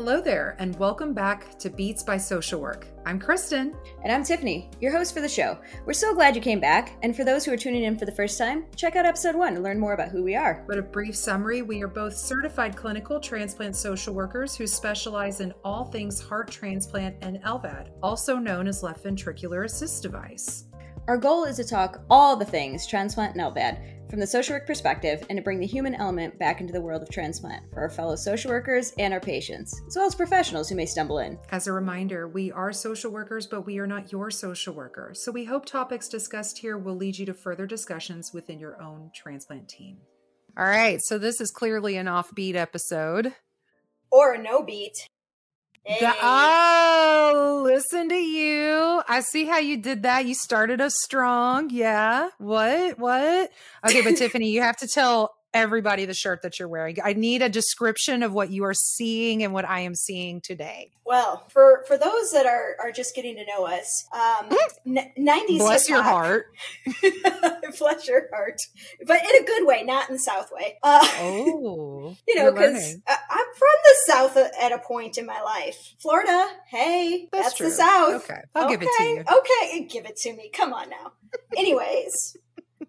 Hello there, and welcome back to Beats by Social Work. I'm Kristen. And I'm Tiffany, your host for the show. We're so glad you came back. And for those who are tuning in for the first time, check out episode 1 to learn more about who we are. But a brief summary, we are both certified clinical transplant social workers who specialize in all things heart transplant and LVAD, also known as left ventricular assist device. Our goal is to talk all the things transplant and LVAD, from the social work perspective, and to bring the human element back into the world of transplant for our fellow social workers and our patients, as well as professionals who may stumble in. As a reminder, we are social workers, but we are not your social worker. So we hope topics discussed here will lead you to further discussions within your own transplant team. All right. So this is clearly an offbeat episode. Or a no beat. Hey. Oh, listen to you. I see how you did that. You started us strong. Yeah. What? Okay, but Tiffany, you have to tell everybody the shirt that you're wearing. I need a description of what you are seeing and what I am seeing today. Well, for those that are just getting to know us, 90s. Bless your heart. Bless your heart. But in a good way, not in the South way. You know, because I'm from the South at a point in my life. Florida, hey, that's the South. Okay, I'll give it to you. Okay, give it to me. Come on now. Anyways.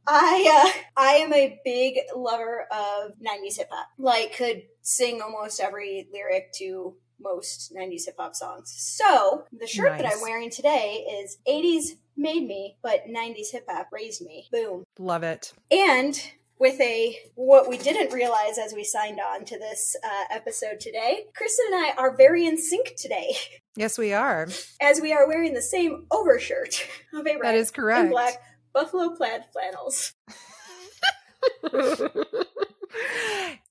I am a big lover of 90s hip hop. Like, could sing almost every lyric to most 90s hip hop songs. So the shirt that I'm wearing today is 80s made me, but 90s hip hop raised me. Boom. Love it. And with what we didn't realize as we signed on to this episode today, Kristen and I are very in sync today. Yes, we are. As we are wearing the same overshirt of a red that is correct. And black buffalo plaid flannels.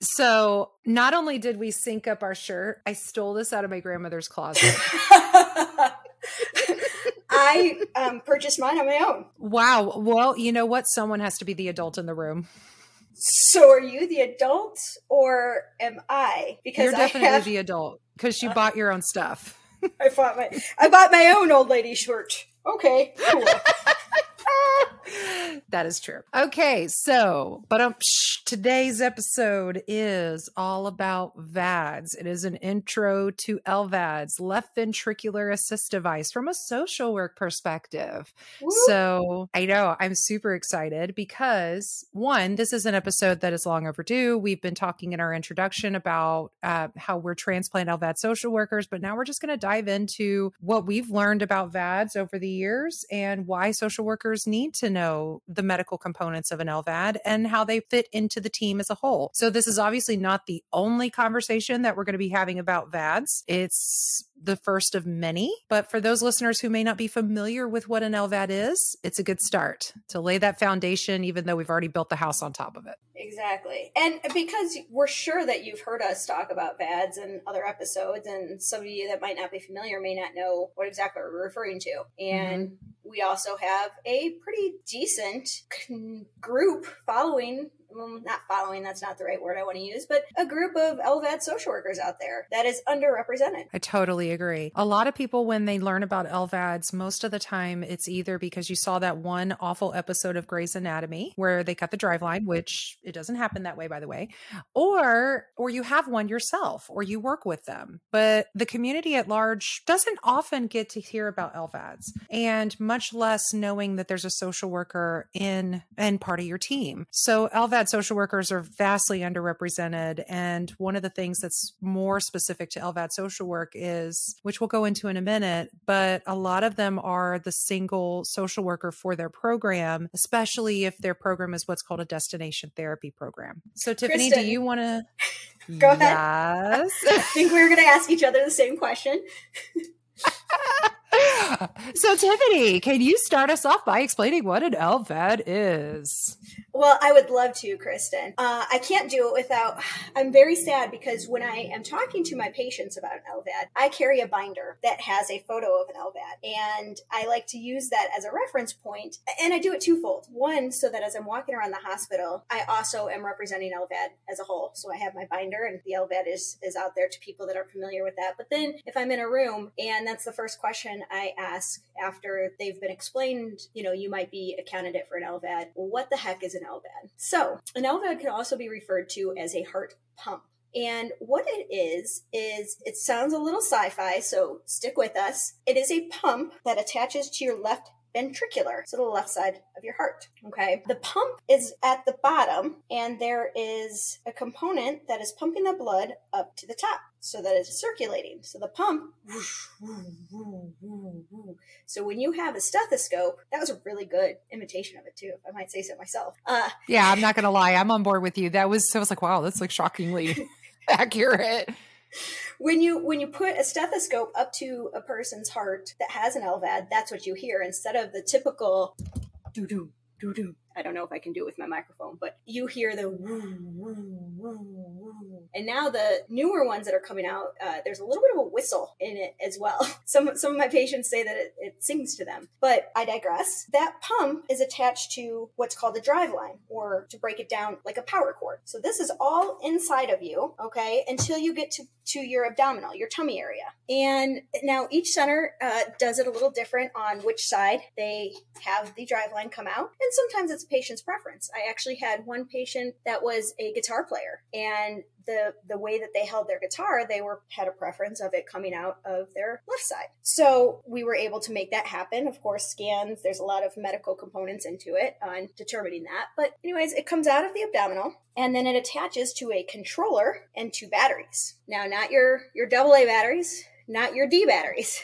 So not only did we sync up our shirt, I stole this out of my grandmother's closet. I purchased mine on my own. Wow. Well, you know what? Someone has to be the adult in the room. So are you the adult or am I? Because you're definitely the adult because you bought your own stuff. I bought my own old lady shirt. Okay. Cool. That is true. Okay, so today's episode is all about VADs. It is an intro to LVADs, left ventricular assist device, from a social work perspective. Woo. So I know I'm super excited because, one, this is an episode that is long overdue. We've been talking in our introduction about how we're transplant LVAD social workers, but now we're just going to dive into what we've learned about VADs over the years and why social workers need to know the medical components of an LVAD and how they fit into the team as a whole. So this is obviously not the only conversation that we're going to be having about VADs. It's the first of many, but for those listeners who may not be familiar with what an LVAD is, it's a good start to lay that foundation, even though we've already built the house on top of it. Exactly. And because we're sure that you've heard us talk about VADs in other episodes, and some of you that might not be familiar may not know what exactly we're referring to. And we also have a pretty decent group following. Well, not following, that's not the right word I want to use, but a group of LVAD social workers out there that is underrepresented. I totally agree. A lot of people, when they learn about LVADs, most of the time it's either because you saw that one awful episode of Grey's Anatomy where they cut the driveline, which it doesn't happen that way, by the way, or you have one yourself or you work with them. But the community at large doesn't often get to hear about LVADs, and much less knowing that there's a social worker in and part of your team. So LVAD social workers are vastly underrepresented. And one of the things that's more specific to LVAD social work is, which we'll go into in a minute, but a lot of them are the single social worker for their program, especially if their program is what's called a destination therapy program. So Tiffany, Kristen, do you want to go ahead? I think we were going to ask each other the same question. So Tiffany, can you start us off by explaining what an LVAD is? Well, I would love to, Kristen. I can't do it without, I'm very sad because when I am talking to my patients about an LVAD, I carry a binder that has a photo of an LVAD. And I like to use that as a reference point. And I do it twofold. One, so that as I'm walking around the hospital, I also am representing LVAD as a whole. So I have my binder and the LVAD is out there to people that are familiar with that. But then if I'm in a room and that's the first question I ask after they've been explained, you know, you might be a candidate for an LVAD. Well, what the heck is an LVAD? So an LVAD can also be referred to as a heart pump. And what it is it sounds a little sci-fi, so stick with us. It is a pump that attaches to your left ventricular, so the left side of your heart, okay? The pump is at the bottom, and there is a component that is pumping the blood up to the top so that it's circulating. So the pump, whoosh, whoosh, whoosh, whoosh, whoosh. So when you have a stethoscope, that was a really good imitation of it too, if I might say so myself. Yeah, I'm not going to lie. I'm on board with you. I was like, wow, that's like shockingly accurate. When you put a stethoscope up to a person's heart that has an LVAD, that's what you hear instead of the typical doo-doo, doo-doo. I don't know if I can do it with my microphone, but you hear the woo, woo, woo, woo. And now the newer ones that are coming out, there's a little bit of a whistle in it as well. Some of my patients say that it sings to them, but I digress. That pump is attached to what's called a drive line, or to break it down, like a power cord. So this is all inside of you, okay, until you get to your abdominal, your tummy area. And now each center does it a little different on which side they have the drive line come out. And sometimes it's patient's preference. I actually had one patient that was a guitar player, and the way that they held their guitar, they had a preference of it coming out of their left side. So we were able to make that happen. Of course, scans, there's a lot of medical components into it on determining that. But anyways, it comes out of the abdominal, and then it attaches to a controller and two batteries. Now, not your AA batteries, not your D batteries.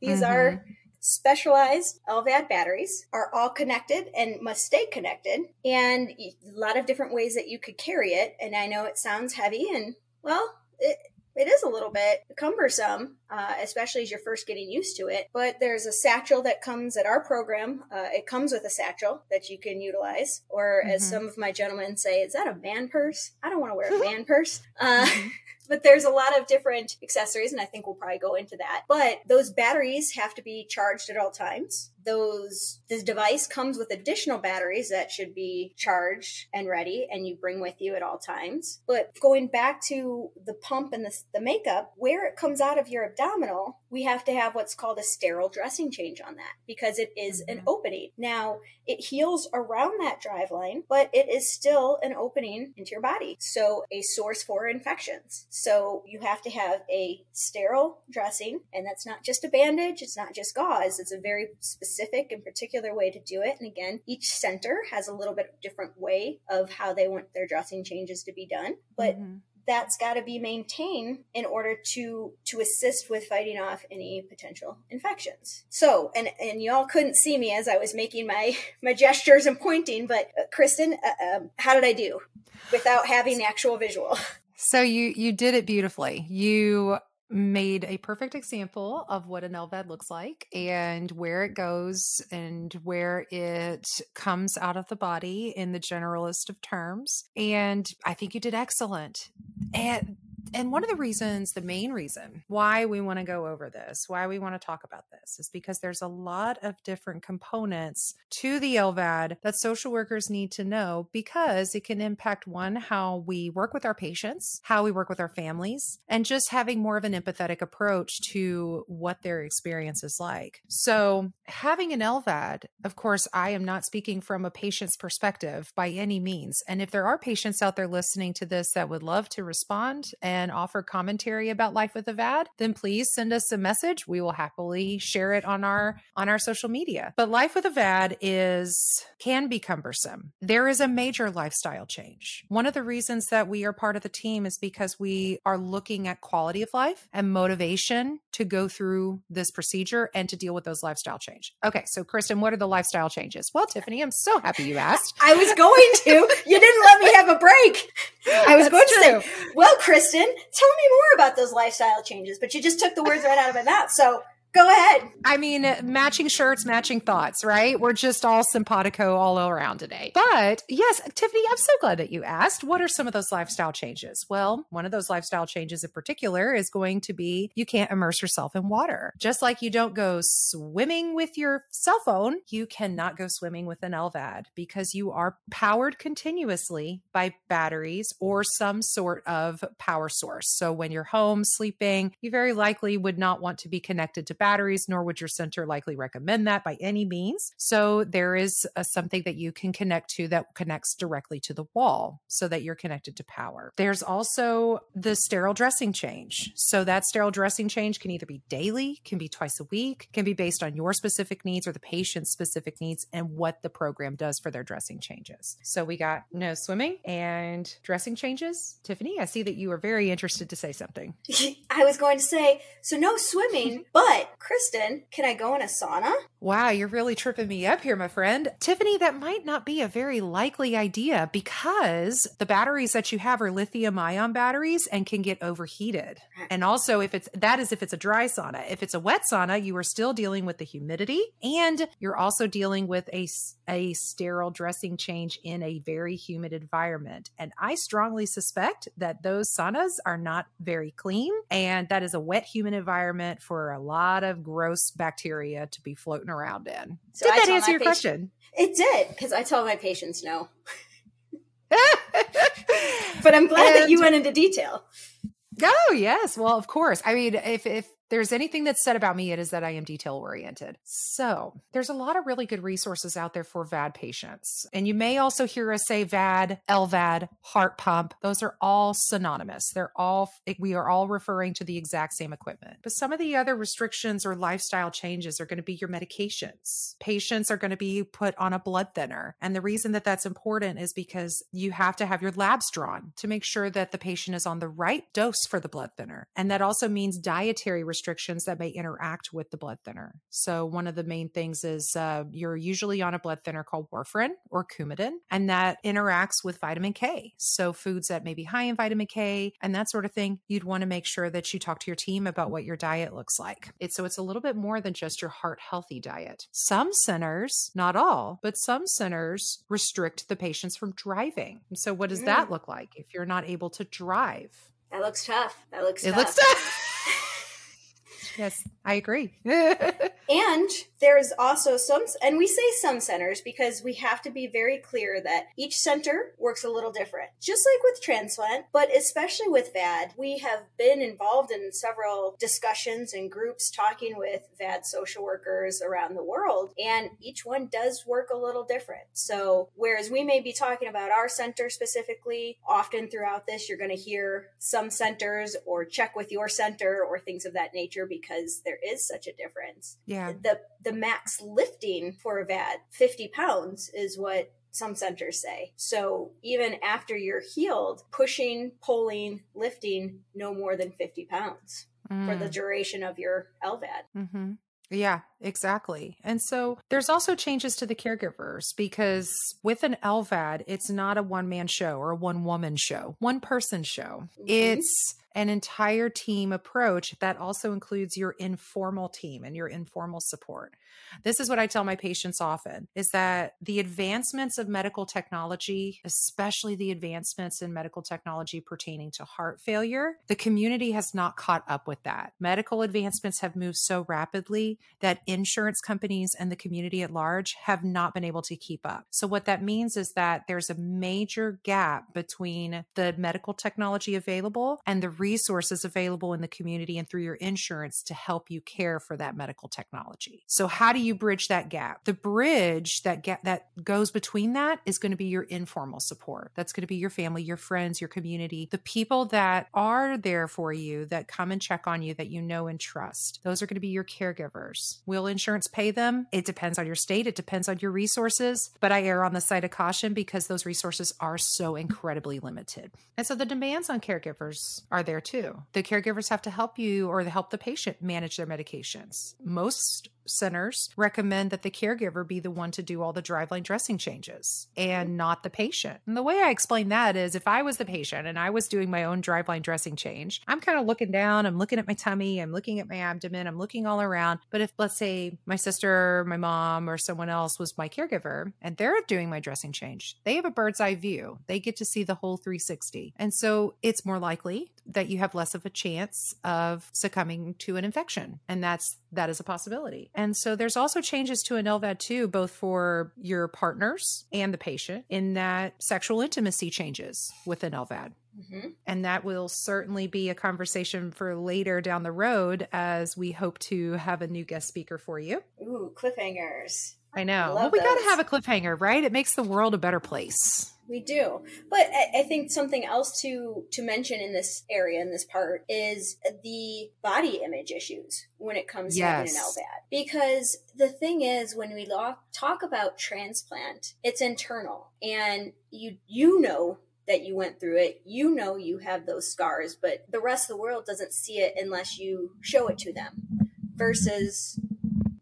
These are specialized LVAD batteries, are all connected and must stay connected, and a lot of different ways that you could carry it. And I know it sounds heavy, and well, it is a little bit cumbersome, especially as you're first getting used to it. But there's a satchel that comes at our program. It comes with a satchel that you can utilize, or as some of my gentlemen say, is that a man purse? I don't want to wear a man purse. But there's a lot of different accessories, and I think we'll probably go into that. But those batteries have to be charged at all times. This device comes with additional batteries that should be charged and ready, and you bring with you at all times. But going back to the pump and the makeup, where it comes out of your abdominal, we have to have what's called a sterile dressing change on that, because it is an opening. Now, it heals around that drive line, but it is still an opening into your body, so a source for infections. So you have to have a sterile dressing, and that's not just a bandage, it's not just gauze, it's a very specific and particular way to do it. And again, each center has a little bit different way of how they want their dressing changes to be done, but that's got to be maintained in order to assist with fighting off any potential infections. So, and y'all couldn't see me as I was making my gestures and pointing, but Kristen, how did I do without having the actual visual? So you did it beautifully. You made a perfect example of what an LVAD looks like, and where it goes, and where it comes out of the body in the generalist of terms. And I think you did excellent. And one of the main reason why we want to go over this, why we want to talk about this, is because there's a lot of different components to the LVAD that social workers need to know, because it can impact, one, how we work with our patients, how we work with our families, and just having more of an empathetic approach to what their experience is like. So having an LVAD, of course, I am not speaking from a patient's perspective by any means. And if there are patients out there listening to this that would love to respond and offer commentary about life with a VAD, then please send us a message. We will happily share it on our social media. But life with a VAD can be cumbersome. There is a major lifestyle change. One of the reasons that we are part of the team is because we are looking at quality of life and motivation to go through this procedure and to deal with those lifestyle changes. Okay, so Kristen, what are the lifestyle changes? Well, Tiffany, I'm so happy you asked. I was going to. You didn't let me have a break. I was going to say, well, Kristen, tell me more about those lifestyle changes, but you just took the words right out of my mouth. So go ahead. I mean, matching shirts, matching thoughts, right? We're just all simpatico all around today. But yes, Tiffany, I'm so glad that you asked. What are some of those lifestyle changes? Well, one of those lifestyle changes in particular is going to be you can't immerse yourself in water. Just like you don't go swimming with your cell phone, you cannot go swimming with an LVAD, because you are powered continuously by batteries or some sort of power source. So when you're home sleeping, you very likely would not want to be connected to batteries. batteries, nor would your center likely recommend that by any means. So there is something that you can connect to that connects directly to the wall so that you're connected to power. There's also the sterile dressing change. So that sterile dressing change can either be daily, can be twice a week, can be based on your specific needs or the patient's specific needs and what the program does for their dressing changes. So we got no swimming and dressing changes. Tiffany, I see that you are very interested to say something. I was going to say, so no swimming, but Kristen, can I go in a sauna? Wow, you're really tripping me up here, my friend. Tiffany, that might not be a very likely idea because the batteries that you have are lithium ion batteries and can get overheated. And also if it's a dry sauna, if it's a wet sauna, you are still dealing with the humidity and you're also dealing with a sterile dressing change in a very humid environment. And I strongly suspect that those saunas are not very clean. And that is a wet, humid environment for a lot of gross bacteria to be floating around in. So did that answer your question? It did, because I tell my patients no. But I'm glad that you went into detail. Oh, yes. Well, of course. I mean, if there's anything that's said about me, it is that I am detail-oriented. So there's a lot of really good resources out there for VAD patients. And you may also hear us say VAD, LVAD, heart pump. Those are all synonymous. We are all referring to the exact same equipment. But some of the other restrictions or lifestyle changes are going to be your medications. Patients are going to be put on a blood thinner. And the reason that that's important is because you have to have your labs drawn to make sure that the patient is on the right dose for the blood thinner. And that also means dietary restrictions that may interact with the blood thinner. So one of the main things is you're usually on a blood thinner called warfarin or Coumadin, and that interacts with vitamin K. So foods that may be high in vitamin K and that sort of thing, you'd want to make sure that you talk to your team about what your diet looks like. So it's a little bit more than just your heart healthy diet. Some centers, not all, but some centers restrict the patients from driving. So what does that look like if you're not able to drive? That looks tough. It looks tough. Yes, I agree. And there's also some, and we say some centers because we have to be very clear that each center works a little different. Just like with transplant, but especially with VAD, we have been involved in several discussions and groups talking with VAD social workers around the world, and each one does work a little different. So whereas we may be talking about our center specifically, often throughout this, you're going to hear some centers or check with your center or things of that nature because there is such a difference. Yeah. The max lifting for a VAD, 50 pounds is what some centers say. So even after you're healed, pushing, pulling, lifting no more than 50 pounds for the duration of your LVAD. Mm-hmm. Yeah, exactly. And so there's also changes to the caregivers because with an LVAD, it's not a one-man show or a one-woman show, one-person show. Mm-hmm. It's an entire team approach that also includes your informal team and your informal support. This is what I tell my patients often is that the advancements of medical technology, especially the advancements in medical technology pertaining to heart failure, the community has not caught up with that. Medical advancements have moved so rapidly that insurance companies and the community at large have not been able to keep up. So what that means is that there's a major gap between the medical technology available and the resources available in the community and through your insurance to help you care for that medical technology. So how do you bridge that gap? The bridge that gap that goes between that is going to be your informal support. That's going to be your family, your friends, your community, the people that are there for you, that come and check on you, that you know and trust. Those are going to be your caregivers. Will insurance pay them? It depends on your state. It depends on your resources, but I err on the side of caution because those resources are so incredibly limited. And so the demands on caregivers are there too. The caregivers have to help you or help the patient manage their medications. Most centers recommend that the caregiver be the one to do all the driveline dressing changes and not the patient. And the way I explain that is if I was the patient and I was doing my own driveline dressing change, I'm kind of looking down, I'm looking at my tummy, I'm looking at my abdomen, I'm looking all around. But if let's say my sister, my mom, or someone else was my caregiver and they're doing my dressing change, they have a bird's eye view. They get to see the whole 360. And so it's more likely that you have less of a chance of succumbing to an infection. And that is a possibility. And so there's also changes to an LVAD too, both for your partners and the patient, in that sexual intimacy changes with an LVAD. Mm-hmm. And that will certainly be a conversation for later down the road, as we hope to have a new guest speaker for you. Ooh, cliffhangers. I know. Well, we got to have a cliffhanger, right? It makes the world a better place. We do. But I think something else to mention in this area, in this part, is the body image issues when it comes yes. to an LVAD. Because the thing is, when we talk about transplant, it's internal. And you know that you went through it, you know you have those scars, but the rest of the world doesn't see it unless you show it to them. Versus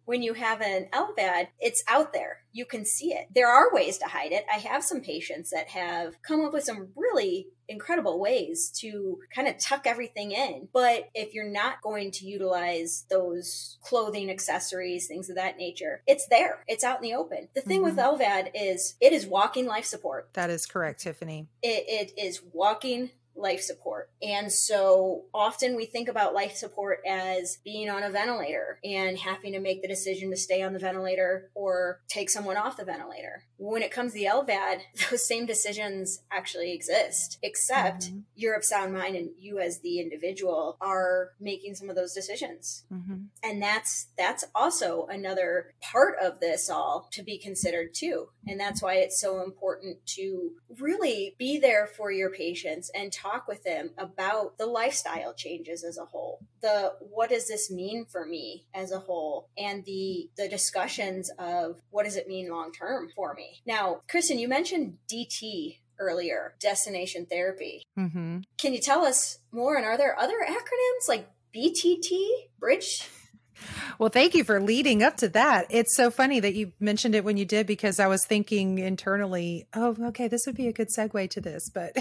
when you have an LVAD, it's out there. You can see it. There are ways to hide it. I have some patients that have come up with some really incredible ways to kind of tuck everything in. But if you're not going to utilize those clothing, accessories, things of that nature, it's there. It's out in the open. The thing with LVAD is it is walking life support. That is correct, Tiffany. It is walking life support. And so often we think about life support as being on a ventilator and having to make the decision to stay on the ventilator or take someone off the ventilator. When it comes to the LVAD, those same decisions actually exist, except you're of sound mind and you as the individual are making some of those decisions. Mm-hmm. And that's also another part of this all to be considered too. And that's why it's so important to really be there for your patients and talk with them about the lifestyle changes as a whole, the what does this mean for me as a whole, and the discussions of what does it mean long term for me. Now, Kristen, you mentioned DT earlier, destination therapy. Mm-hmm. Can you tell us more? And are there other acronyms like BTT, bridge? Well, thank you for leading up to that. It's so funny that you mentioned it when you did, because I was thinking internally, oh, okay, this would be a good segue to this, but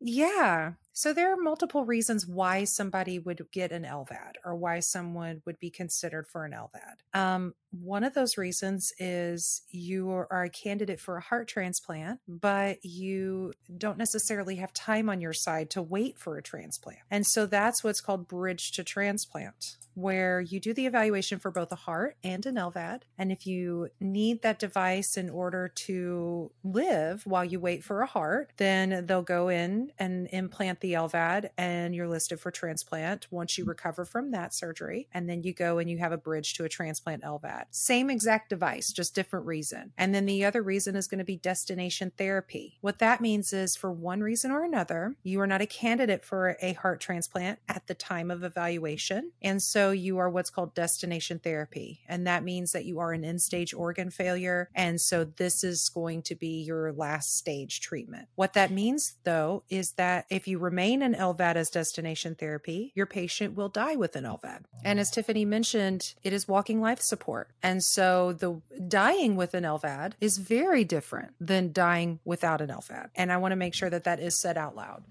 yeah. So there are multiple reasons why somebody would get an LVAD or why someone would be considered for an LVAD. One of those reasons is you are a candidate for a heart transplant, but you don't necessarily have time on your side to wait for a transplant. And so that's what's called bridge to transplant, where you do the evaluation for both a heart and an LVAD. And if you need that device in order to live while you wait for a heart, then they'll go in and implant the LVAD and you're listed for transplant once you recover from that surgery. And then you go and you have a bridge to a transplant LVAD. Same exact device, just different reason. And then the other reason is going to be destination therapy. What that means is, for one reason or another, you are not a candidate for a heart transplant at the time of evaluation. And so you are what's called destination therapy. And that means that you are an end-stage organ failure. And so this is going to be your last stage treatment. What that means, though, is that if you remain in LVAD as destination therapy, your patient will die with an LVAD. And as Tiffany mentioned, it is walking life support. And so the dying with an LVAD is very different than dying without an LVAD. And I want to make sure that that is said out loud.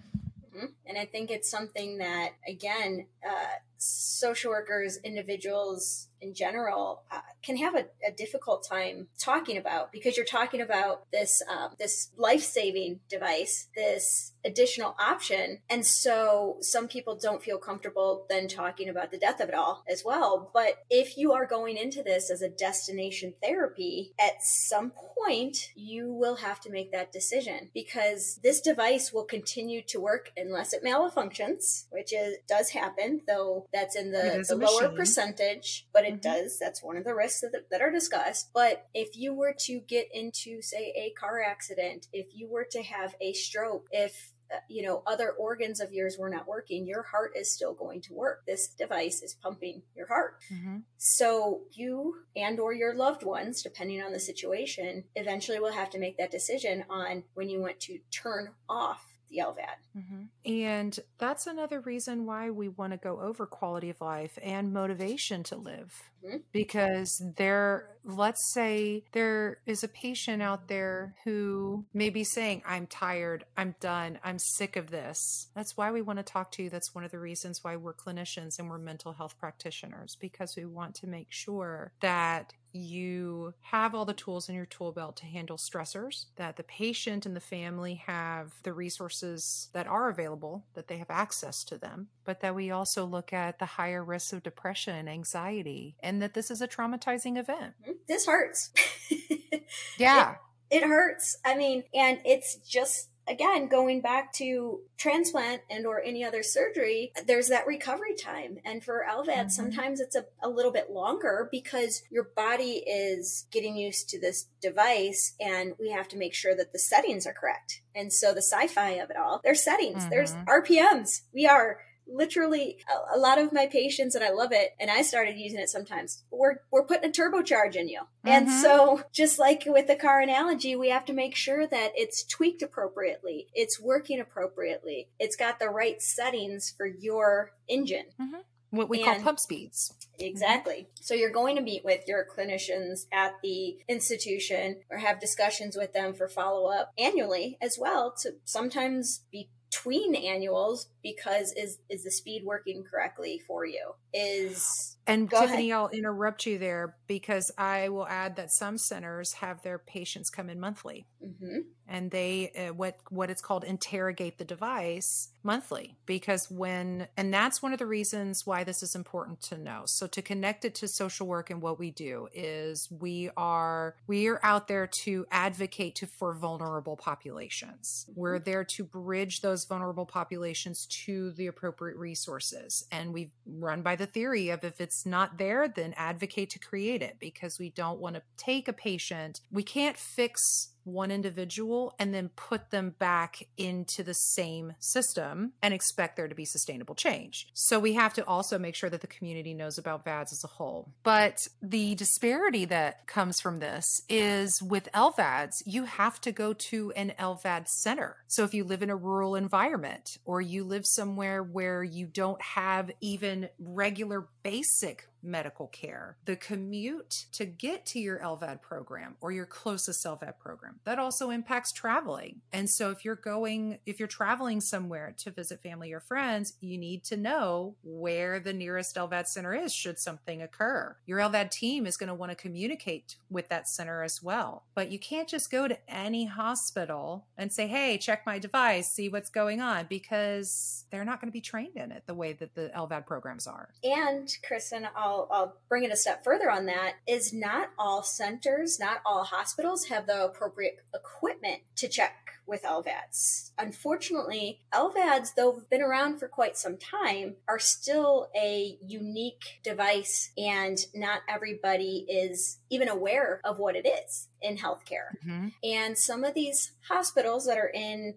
Mm-hmm. And I think it's something that, again, social workers, individuals in general, can have a difficult time talking about, because you're talking about this life-saving device, this additional option. And so some people don't feel comfortable then talking about the death of it all as well. But if you are going into this as a destination therapy, at some point, you will have to make that decision, because this device will continue to work unless it malfunctions, which does happen, though that's in the lower percentage, but it does. That's one of the risks that are discussed. But if you were to get into, say, a car accident, if you were to have a stroke, if other organs of yours were not working, your heart is still going to work. This device is pumping your heart. Mm-hmm. So you and or your loved ones, depending on the situation, eventually will have to make that decision on when you want to turn off the LVAD. Mm-hmm. And that's another reason why we want to go over quality of life and motivation to live. Mm-hmm. Because let's say there is a patient out there who may be saying, I'm tired, I'm done, I'm sick of this. That's why we want to talk to you. That's one of the reasons why we're clinicians and we're mental health practitioners, because we want to make sure that you have all the tools in your tool belt to handle stressors, that the patient and the family have the resources that are available, that they have access to them, but that we also look at the higher risks of depression, anxiety, and that this is a traumatizing event. This hurts. Yeah. It hurts. I mean, and it's just, again, going back to transplant and or any other surgery, there's that recovery time. And for LVAD, sometimes it's a little bit longer because your body is getting used to this device, and we have to make sure that the settings are correct. And so the sci-fi of it all, there's settings, there's RPMs. We are literally a lot of my patients, and I love it, and I started using it sometimes, we're putting a turbocharge in you. And so just like with the car analogy, we have to make sure that it's tweaked appropriately, it's working appropriately, it's got the right settings for your engine. What we call pump speeds. Exactly. So you're going to meet with your clinicians at the institution or have discussions with them for follow-up annually as well, to sometimes be between annuals, because is the speed working correctly for you? And Tiffany, I'll interrupt you there because I will add that some centers have their patients come in monthly, and they what it's called interrogate the device monthly, because and that's one of the reasons why this is important to know. So to connect it to social work and what we do is we are out there to advocate for vulnerable populations. We're there to bridge those vulnerable populations to the appropriate resources, and we run by the theory of if it's not there, then advocate to create it, because we don't want to take a patient. We can't fix one individual and then put them back into the same system and expect there to be sustainable change. So we have to also make sure that the community knows about VADs as a whole. But the disparity that comes from this is with LVADs, you have to go to an LVAD center. So if you live in a rural environment, or you live somewhere where you don't have even regular basic medical care, the commute to get to your LVAD program or your closest LVAD program, that also impacts traveling. And so if you're traveling somewhere to visit family or friends, you need to know where the nearest LVAD center is should something occur. Your LVAD team is going to want to communicate with that center as well. But you can't just go to any hospital and say, hey, check my device, see what's going on, because they're not going to be trained in it the way that the LVAD programs are. And Kristen, I'll bring it a step further on that, is not all centers, not all hospitals have the appropriate equipment to check with LVADs. Unfortunately, LVADs, though have been around for quite some time, are still a unique device, and not everybody is even aware of what it is in healthcare. And some of these hospitals that are in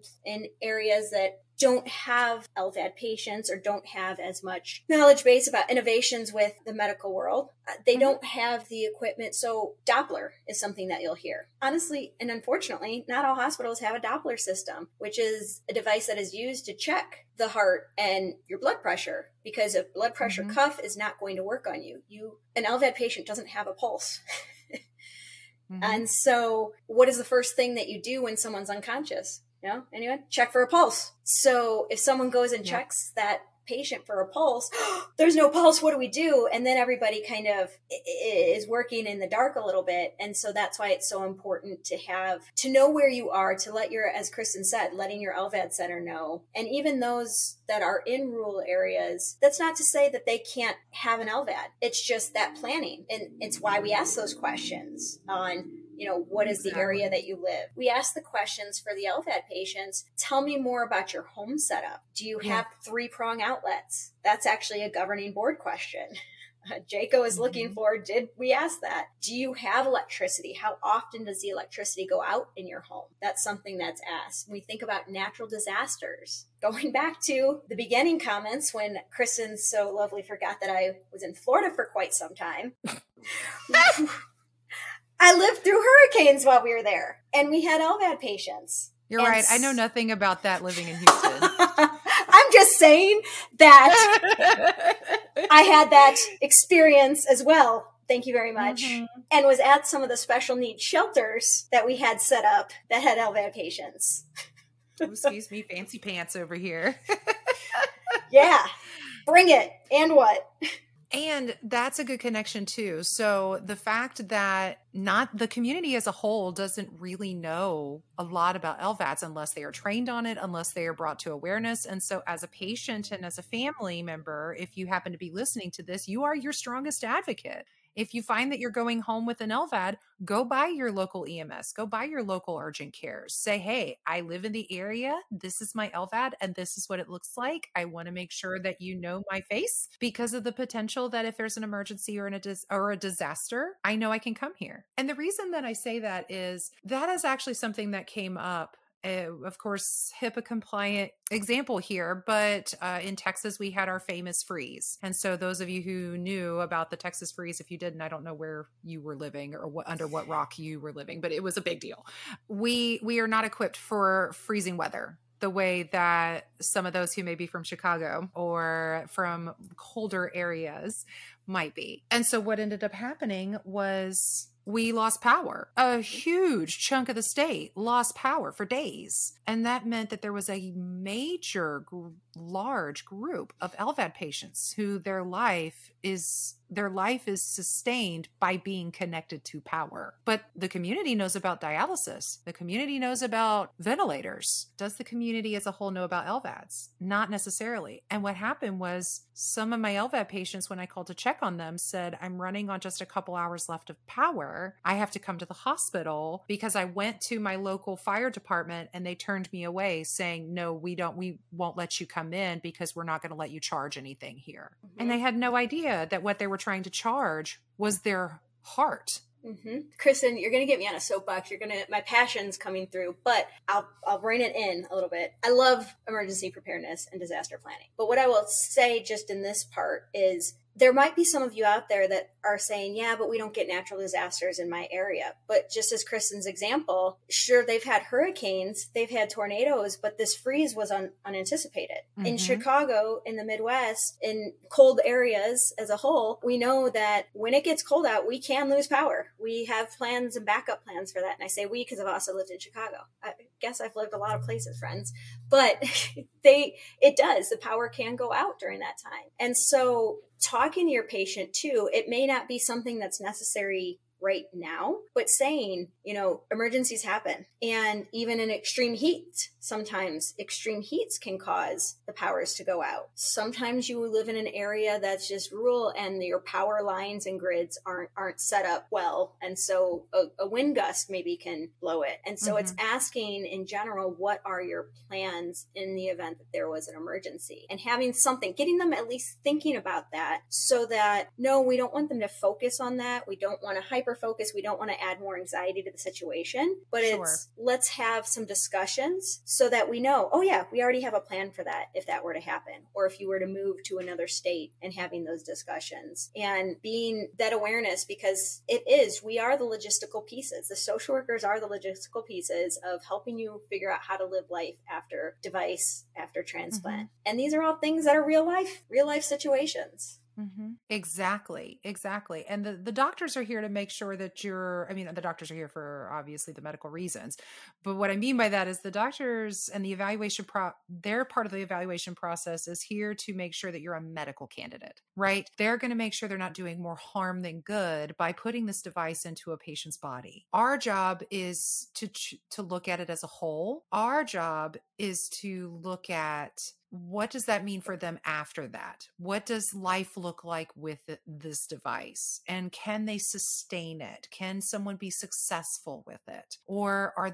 areas that don't have LVAD patients or don't have as much knowledge base about innovations with the medical world, they don't have the equipment. So Doppler is something that you'll hear. Honestly, and unfortunately, not all hospitals have a Doppler system, which is a device that is used to check the heart and your blood pressure, because a blood pressure cuff is not going to work on you. An LVAD patient doesn't have a pulse. And so what is the first thing that you do when someone's unconscious? No? Anyone? Check for a pulse. So if someone goes and checks that patient for a pulse, there's no pulse, what do we do? And then everybody kind of is working in the dark a little bit. And so that's why it's so important to know where you are, to let your, as Kristen said, letting your LVAD center know. And even those that are in rural areas, that's not to say that they can't have an LVAD. It's just that planning. And it's why we ask those questions on, what is the area that you live? We ask the questions for the LVAD patients. Tell me more about your home setup. Do you have three-prong outlets? That's actually a governing board question. Jaco is looking for, did we ask that? Do you have electricity? How often does the electricity go out in your home? That's something that's asked. We think about natural disasters. Going back to the beginning comments when Kristen so lovely forgot that I was in Florida for quite some time. I lived through hurricanes while we were there, and we had LVAD patients. You're right. I know nothing about that living in Houston. I'm just saying that I had that experience as well. Thank you very much. And was at some of the special needs shelters that we had set up that had LVAD patients. Oh, excuse me, fancy pants over here. Yeah. Bring it. And what? And that's a good connection too. So the fact that not the community as a whole doesn't really know a lot about LVADs unless they are trained on it, unless they are brought to awareness. And so as a patient and as a family member, if you happen to be listening to this, you are your strongest advocate. If you find that you're going home with an LVAD, go by your local EMS, go by your local urgent cares. Say, hey, I live in the area. This is my LVAD and this is what it looks like. I want to make sure that you know my face because of the potential that if there's an emergency or a disaster, I know I can come here. And the reason that I say that is actually something that came up. Of course, HIPAA compliant example here, but in Texas, we had our famous freeze. And so those of you who knew about the Texas freeze, if you didn't, I don't know where you were living or what, under what rock you were living, but it was a big deal. We are not equipped for freezing weather the way that some of those who may be from Chicago or from colder areas might be. And so what ended up happening was we lost power. A huge chunk of the state lost power for days. And that meant that there was a major, large group of LVAD patients who their life is sustained by being connected to power. But the community knows about dialysis. The community knows about ventilators. Does the community as a whole know about LVADs? Not necessarily. And what happened was some of my LVAD patients, when I called to check on them, said, I'm running on just a couple hours left of power. I have to come to the hospital because I went to my local fire department and they turned me away saying, no, we won't let you come in because we're not going to let you charge anything here. Mm-hmm. And they had no idea that what they were trying to charge was their heart. Mm-hmm. Kristen, you're going to get me on a soapbox. My passion's coming through, but I'll rein it in a little bit. I love emergency preparedness and disaster planning. But what I will say just in this part is there might be some of you out there that are saying, yeah, but we don't get natural disasters in my area. But just as Kristen's example, sure, they've had hurricanes, they've had tornadoes, but this freeze was unanticipated. Mm-hmm. In Chicago, in the Midwest, in cold areas as a whole, we know that when it gets cold out, we can lose power. We have plans and backup plans for that. And I say we because I've also lived in Chicago. I guess I've lived a lot of places, friends. But the power can go out during that time. And so talking to your patient too, it may not be something that's necessary right now, but saying, emergencies happen. And even in extreme heat, sometimes extreme heats can cause the powers to go out. Sometimes you live in an area that's just rural and your power lines and grids aren't set up well. And so a wind gust maybe can blow it. And so it's asking in general, what are your plans in the event that there was an emergency? And having something, getting them at least thinking about that so that, no, we don't want them to focus on that. We don't want to hyper-focus. We don't want to add more anxiety to the situation, but it's let's have some discussions so that we know, oh yeah, we already have a plan for that if that were to happen, or if you were to move to another state, and having those discussions and being that awareness, because we are the logistical pieces. The social workers are the logistical pieces of helping you figure out how to live life after device, after transplant. Mm-hmm. And these are all things that are real life situations. Mm-hmm. Exactly. And the doctors are here to make sure that the doctors are here for obviously the medical reasons. But what I mean by that is the doctors and the evaluation, their part of the evaluation process is here to make sure that you're a medical candidate, right? They're going to make sure they're not doing more harm than good by putting this device into a patient's body. Our job is to look at it as a whole. Our job is to look at what does that mean for them after that? What does life look like with this device? And can they sustain it? Can someone be successful with it? Or are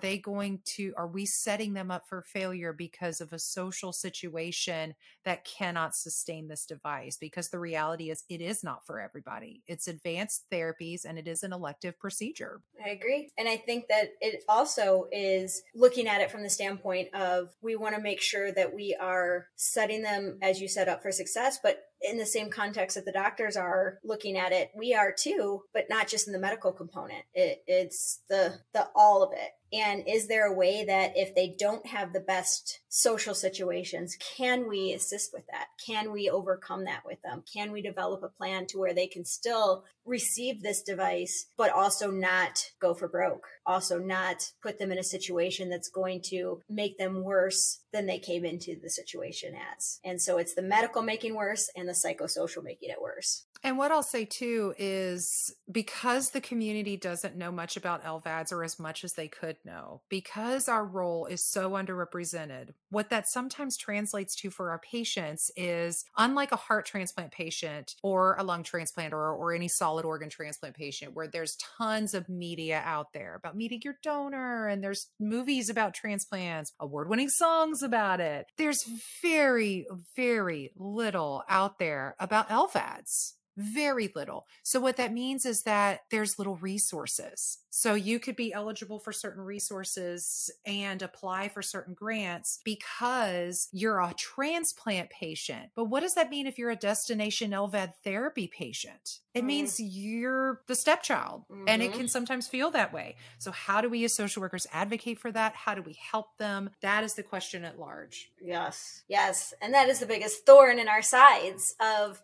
we setting them up for failure because of a social situation that cannot sustain this device? Because the reality is it is not for everybody. It's advanced therapies and it is an elective procedure. I agree. And I think that it also is looking at it from the standpoint of we want to make sure that we are setting them, as you said, up for success, but in the same context that the doctors are looking at it, we are too, but not just in the medical component. It's the all of it. And is there a way that if they don't have the best social situations, can we assist with that? Can we overcome that with them? Can we develop a plan to where they can still receive this device, but also not go for broke, also not put them in a situation that's going to make them worse than they came into the situation as? And so it's the medical making worse and the psychosocial making it worse. And what I'll say too is because the community doesn't know much about LVADs or as much as they could know, because our role is so underrepresented, what that sometimes translates to for our patients is unlike a heart transplant patient or a lung transplant or any solid organ transplant patient where there's tons of media out there about meeting your donor and there's movies about transplants, award-winning songs about it. There's very, very little out there about LVADs. Very little. So what that means is that there's little resources. So you could be eligible for certain resources and apply for certain grants because you're a transplant patient. But what does that mean if you're a destination LVAD therapy patient? It means you're the stepchild, and it can sometimes feel that way. So how do we as social workers advocate for that? How do we help them? That is the question at large. Yes. Yes. And that is the biggest thorn in our sides of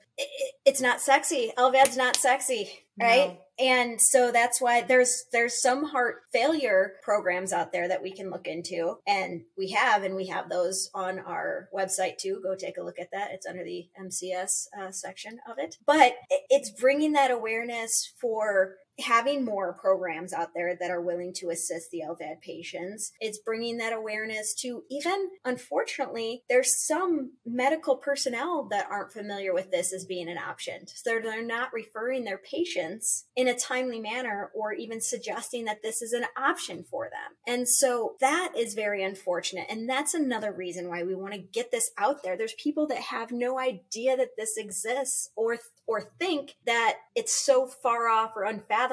it's not sexy. LVAD's not sexy. Right. No. And so that's why there's some heart failure programs out there that we can look into. And we have those on our website too. Go take a look at that. It's under the MCS section of it, but it's bringing that awareness for having more programs out there that are willing to assist the LVAD patients. It's bringing that awareness to even, unfortunately, there's some medical personnel that aren't familiar with this as being an option. So they're not referring their patients in a timely manner or even suggesting that this is an option for them. And so that is very unfortunate. And that's another reason why we want to get this out there. There's people that have no idea that this exists or think that it's so far off or unfathomable,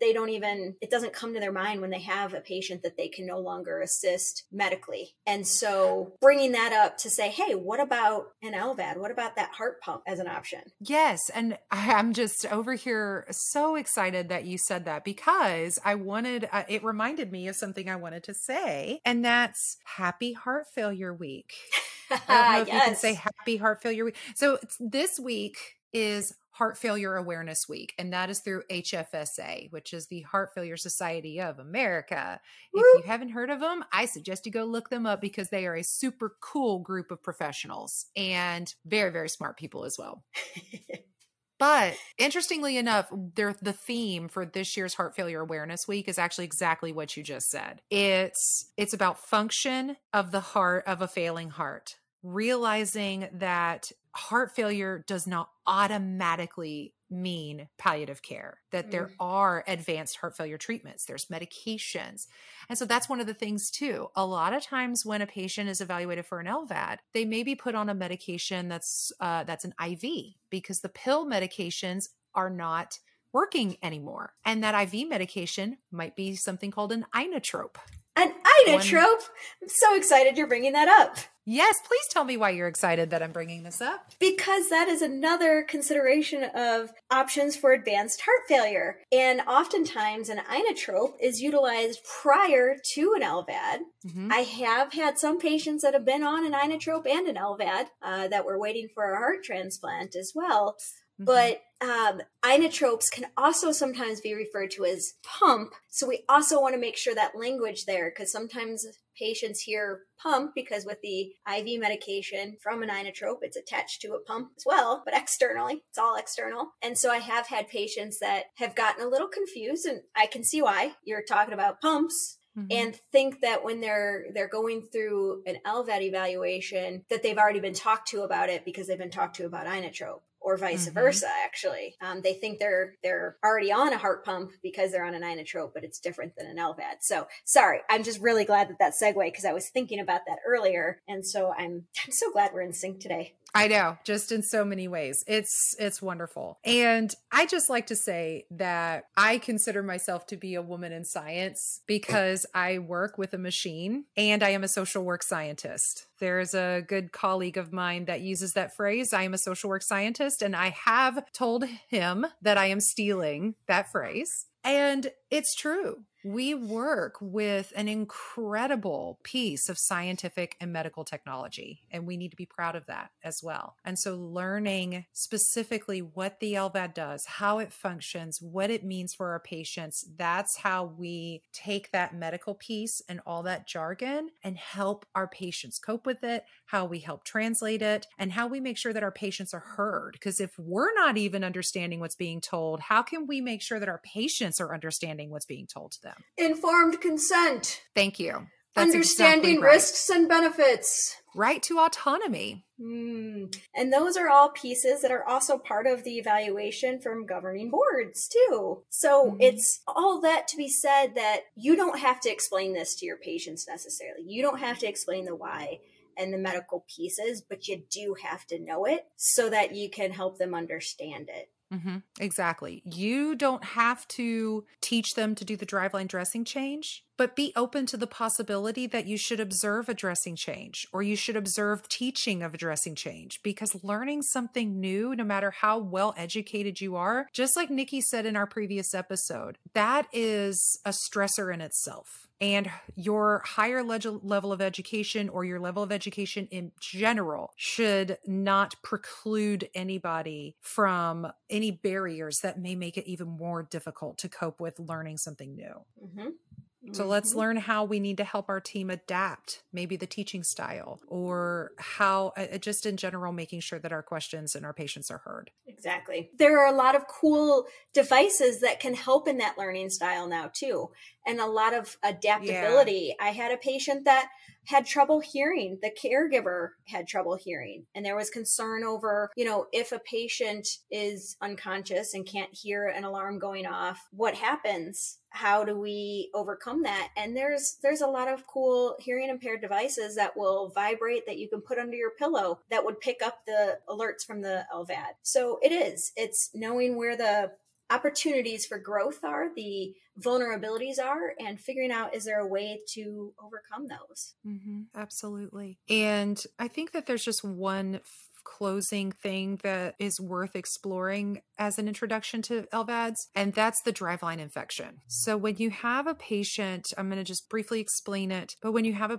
it doesn't come to their mind when they have a patient that they can no longer assist medically. And so bringing that up to say, hey, what about an LVAD? What about that heart pump as an option? Yes. And I'm just over here so excited that you said that because it reminded me of something I wanted to say, and that's Happy Heart Failure Week. I don't know if you can say Happy Heart Failure Week. So this week is Heart Failure Awareness Week, and that is through HFSA, which is the Heart Failure Society of America. Woo. If you haven't heard of them, I suggest you go look them up because they are a super cool group of professionals and very, very smart people as well. But interestingly enough, the theme for this year's Heart Failure Awareness Week is actually exactly what you just said. It's about function of the heart of a failing heart, realizing that heart failure does not automatically mean palliative care, that there are advanced heart failure treatments, there's medications. And so that's one of the things too. A lot of times when a patient is evaluated for an LVAD, they may be put on a medication that's an IV because the pill medications are not working anymore. And that IV medication might be something called an inotrope. An inotrope? I'm so excited you're bringing that up. Yes, please tell me why you're excited that I'm bringing this up. Because that is another consideration of options for advanced heart failure. And oftentimes an inotrope is utilized prior to an LVAD. I have had some patients that have been on an inotrope and an LVAD that were waiting for a heart transplant as well. But inotropes can also sometimes be referred to as pump. So we also want to make sure that language there, because sometimes patients hear pump because with the IV medication from an inotrope, it's attached to a pump as well, but externally, it's all external. And so I have had patients that have gotten a little confused, and I can see why. You're talking about pumps. And think that when they're going through an LVAD evaluation that they've already been talked to about it because they've been talked to about inotrope or vice versa, actually. They think they're already on a heart pump because they're on an inotrope, but it's different than an LVAD. So sorry, I'm just really glad that segue because I was thinking about that earlier. And so I'm so glad we're in sync today. I know, just in so many ways. It's wonderful. And I just like to say that I consider myself to be a woman in science because I work with a machine and I am a social work scientist. There is a good colleague of mine that uses that phrase. I am a social work scientist, and I have told him that I am stealing that phrase. And it's true. We work with an incredible piece of scientific and medical technology, and we need to be proud of that as well. And so learning specifically what the LVAD does, how it functions, what it means for our patients, that's how we take that medical piece and all that jargon and help our patients cope with it, how we help translate it, and how we make sure that our patients are heard. Because if we're not even understanding what's being told, how can we make sure that our patients are understanding what's being told to them? Informed consent. Thank you. That's understanding exactly right. Risks and benefits. Right to autonomy. And those are all pieces that are also part of the evaluation from governing boards too. So It's all that to be said that you don't have to explain this to your patients necessarily. You don't have to explain the why and the medical pieces, but you do have to know it so that you can help them understand it. Mm-hmm. Exactly. You don't have to teach them to do the driveline dressing change, but be open to the possibility that you should observe a dressing change or you should observe teaching of a dressing change, because learning something new, no matter how well educated you are, just like Nikki said in our previous episode, that is a stressor in itself. And your higher level of education or your level of education in general should not preclude anybody from any barriers that may make it even more difficult to cope with learning something new. Mm-hmm. So let's learn how we need to help our team adapt maybe the teaching style or how just in general, making sure that our questions and our patients are heard. Exactly. There are a lot of cool devices that can help in that learning style now too. And a lot of adaptability. Yeah. I had a patient that had trouble hearing. The caregiver had trouble hearing. And there was concern over, you know, if a patient is unconscious and can't hear an alarm going off, what happens? How do we overcome that? And there's a lot of cool hearing impaired devices that will vibrate that you can put under your pillow that would pick up the alerts from the LVAD. So it's knowing where the opportunities for growth are, the vulnerabilities are, and figuring out, is there a way to overcome those? Mm-hmm, absolutely. And I think that there's just one closing thing that is worth exploring as an introduction to LVADs, and that's the driveline infection. So when you have a patient, I'm going to just briefly explain it, but when you have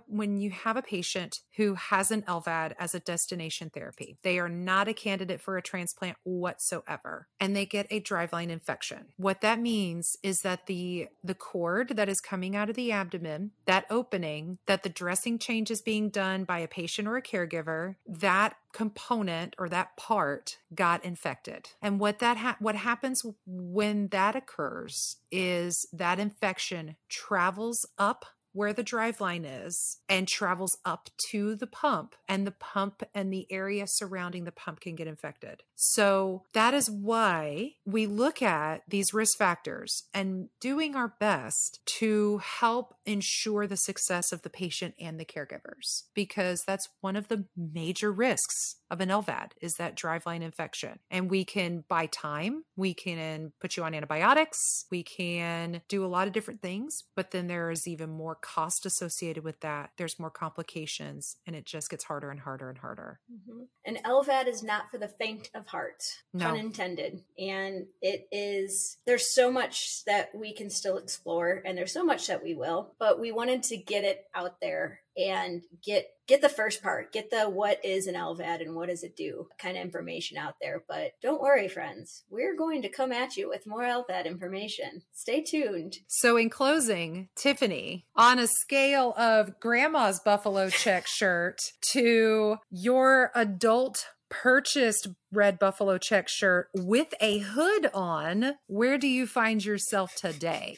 a patient who has an LVAD as a destination therapy, they are not a candidate for a transplant whatsoever, and they get a driveline infection. What that means is that the cord that is coming out of the abdomen, that opening, that the dressing change is being done by a patient or a caregiver, that component or that part got infected. And what happens when that occurs is that infection travels up where the driveline is and travels up to the pump and the area surrounding the pump can get infected. So that is why we look at these risk factors and doing our best to help ensure the success of the patient and the caregivers, because that's one of the major risks of an LVAD is that driveline infection. And we can buy time, we can put you on antibiotics, we can do a lot of different things, but then there is even more cost associated with that. There's more complications and it just gets harder and harder and harder. Mm-hmm. An LVAD is not for the faint of heart, pun intended. And there's so much that we can still explore and there's so much that we will, but we wanted to get it out there and get the first part, get the what is an LVAD and what does it do kind of information out there. But don't worry, friends, we're going to come at you with more LVAD information. Stay tuned. So in closing, Tiffany, on a scale of grandma's buffalo check shirt to your adult purchased red buffalo check shirt with a hood on, where do you find yourself today?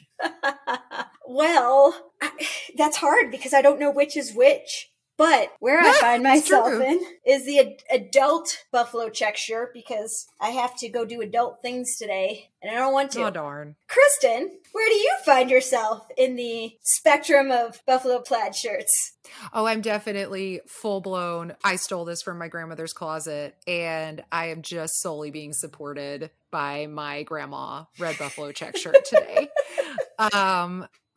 Well, that's hard because I don't know which is which. But where I find myself in is the adult buffalo check shirt because I have to go do adult things today and I don't want to. Oh, darn. Kristen, where do you find yourself in the spectrum of buffalo plaid shirts? Oh, I'm definitely full blown. I stole this from my grandmother's closet and I am just solely being supported by my grandma red buffalo check shirt today.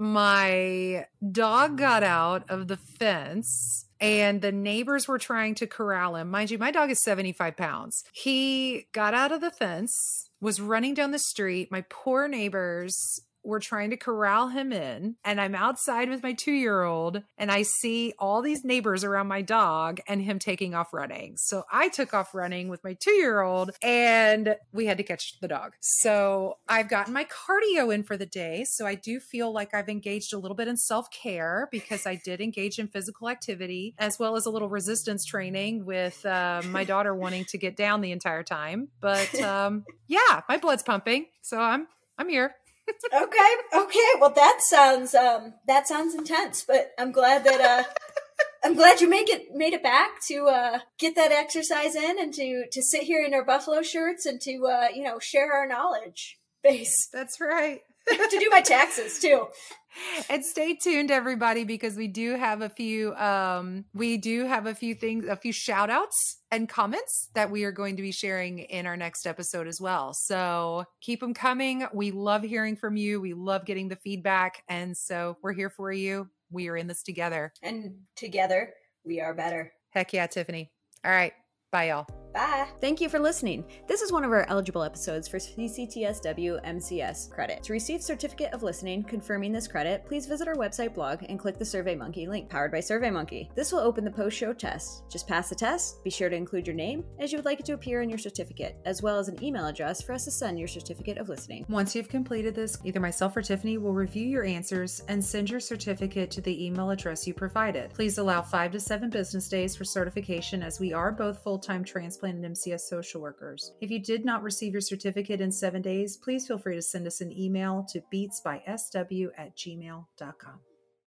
My dog got out of the fence and the neighbors were trying to corral him. Mind you, my dog is 75 pounds. He got out of the fence, was running down the street. My poor neighbors we're trying to corral him in, and I'm outside with my 2-year-old and I see all these neighbors around my dog and him taking off running. So I took off running with my 2-year-old and we had to catch the dog. So I've gotten my cardio in for the day. So I do feel like I've engaged a little bit in self-care because I did engage in physical activity as well as a little resistance training with my daughter wanting to get down the entire time. But yeah, my blood's pumping. So I'm here. Okay. Well, that sounds intense, but I'm glad that, I'm glad you made it back to, get that exercise in and to sit here in our buffalo shirts and to, share our knowledge base. That's right. To do my taxes too. And stay tuned, everybody, because we do have a few shout outs and comments that we are going to be sharing in our next episode as well. So keep them coming. We love hearing from you. We love getting the feedback. And so we're here for you. We are in this together. And together we are better. Heck yeah, Tiffany. All right. Bye, y'all. Bye. Thank you for listening. This is one of our eligible episodes for CCTSW MCS credit. To receive certificate of listening confirming this credit, please visit our website blog and click the SurveyMonkey link powered by SurveyMonkey. This will open the post-show test. Just pass the test, be sure to include your name as you would like it to appear in your certificate, as well as an email address for us to send your certificate of listening. Once you've completed this, either myself or Tiffany will review your answers and send your certificate to the email address you provided. Please allow 5 to 7 business days for certification, as we are both full-time transplant and MCS social workers. If you did not receive your certificate in 7 days, please feel free to send us an email to beatsbysw@gmail.com.